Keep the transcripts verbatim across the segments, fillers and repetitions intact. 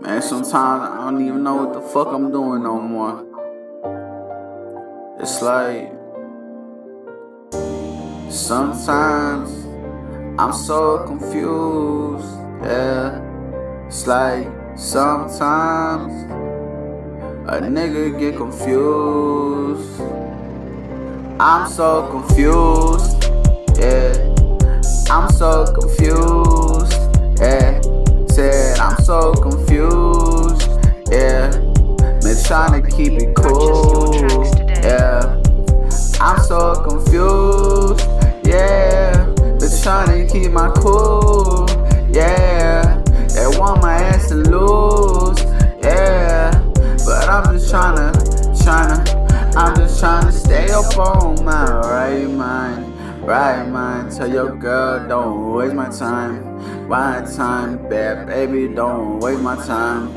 Man, sometimes I don't even know what the fuck I'm doing no more. It's like, sometimes I'm so confused, yeah. It's like, sometimes a nigga get confused. I'm so confused, yeah. I'm so confused, yeah. Said I'm so confused, yeah. Been trying to keep it cool, yeah. I'm so confused, yeah. Been trying to keep my cool, yeah. They want my ass to lose, yeah. But I'm just trying to, trying to, I'm just trying to stay up on my right mind. Right mind, tell your girl don't waste my time. My time, bad baby, don't waste my time.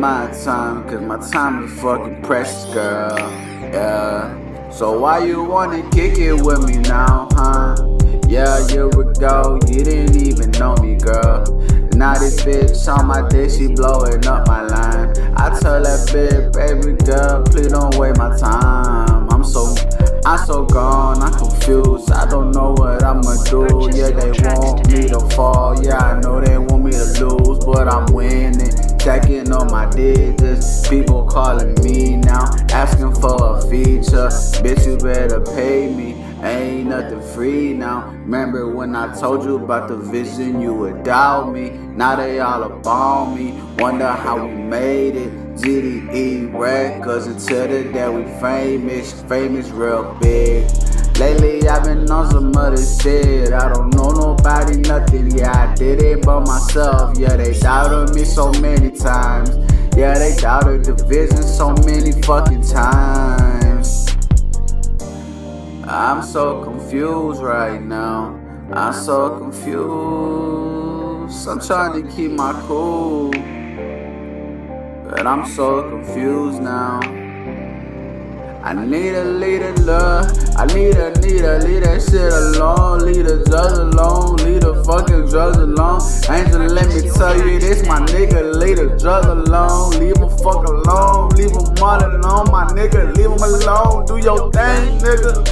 My time, cause my time is fucking precious, girl. Yeah. So why you wanna kick it with me now, huh? Yeah, a year ago, you didn't even know me, girl. Now this bitch on my dick, she blowing up my line. I tell that bitch, baby girl, please don't waste my time. I'm so I'm so gone, I'm confused, I don't know what I'ma do. Yeah, they want me to fall, yeah, I know they want me to lose, but I'm winning, checking on my digits. People calling me now, asking for a feature. Bitch, you better pay me, ain't nothing free now. Remember when I told you about the vision, you would doubt me. Now they all up on me, wonder how we made it. G D E records until the day we famous, famous real big. Lately I've been on some other shit, I don't know nobody nothing, yeah I did it by myself. Yeah, they doubted me so many times, yeah they doubted the vision so many fucking times. I'm so confused right now, I'm so confused, I'm trying to keep my cool. But I'm so confused now. I need a leader, love. I need a leader, leave that shit alone. Leave the drugs alone, leave the fucking drugs alone. Angel, let me tell you this, my nigga, leave the drugs alone. Leave them fuck alone, leave them all alone. My nigga, leave them alone, do your thing, nigga.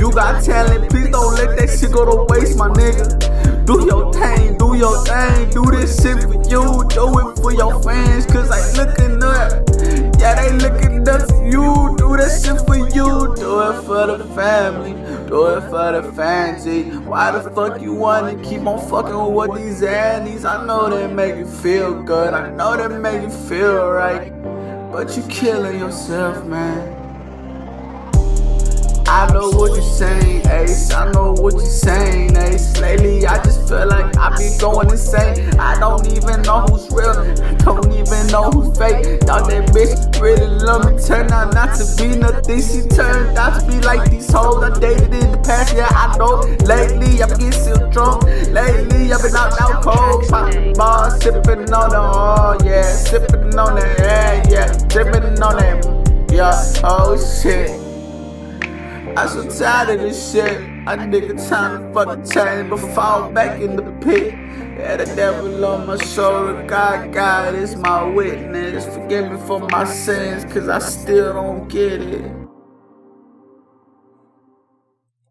You got talent, please don't let that shit go to waste, my nigga. Do your thing, do your thing, do this shit for you, do it for your fans, cause I looking up, yeah they looking up to you, do this shit for you, do it for the family, do it for the fans. Why the fuck you wanna keep on fucking with these annies? I know they make you feel good, I know they make you feel right, but you killing yourself, man. I know what you're saying, Ace, I know what you're saying, Ace. Lately I just feel like I be going insane. I don't even know who's real, I don't even know who's fake. Thought that bitch really love me, turned out not to be nothing. She turned out to be like these hoes I dated in the past, yeah I know. Lately I've been getting drunk, lately I've been out out cold. Pop ball, sipping on the all, oh, yeah. Sipping on the air, yeah. Dripping on that, yeah, oh shit. I'm so tired of this shit. I nigga time to fucking change, but fall back in the pit. Yeah, the devil on my shoulder, God, God is my witness. Forgive me for my sins, cause I still don't get it.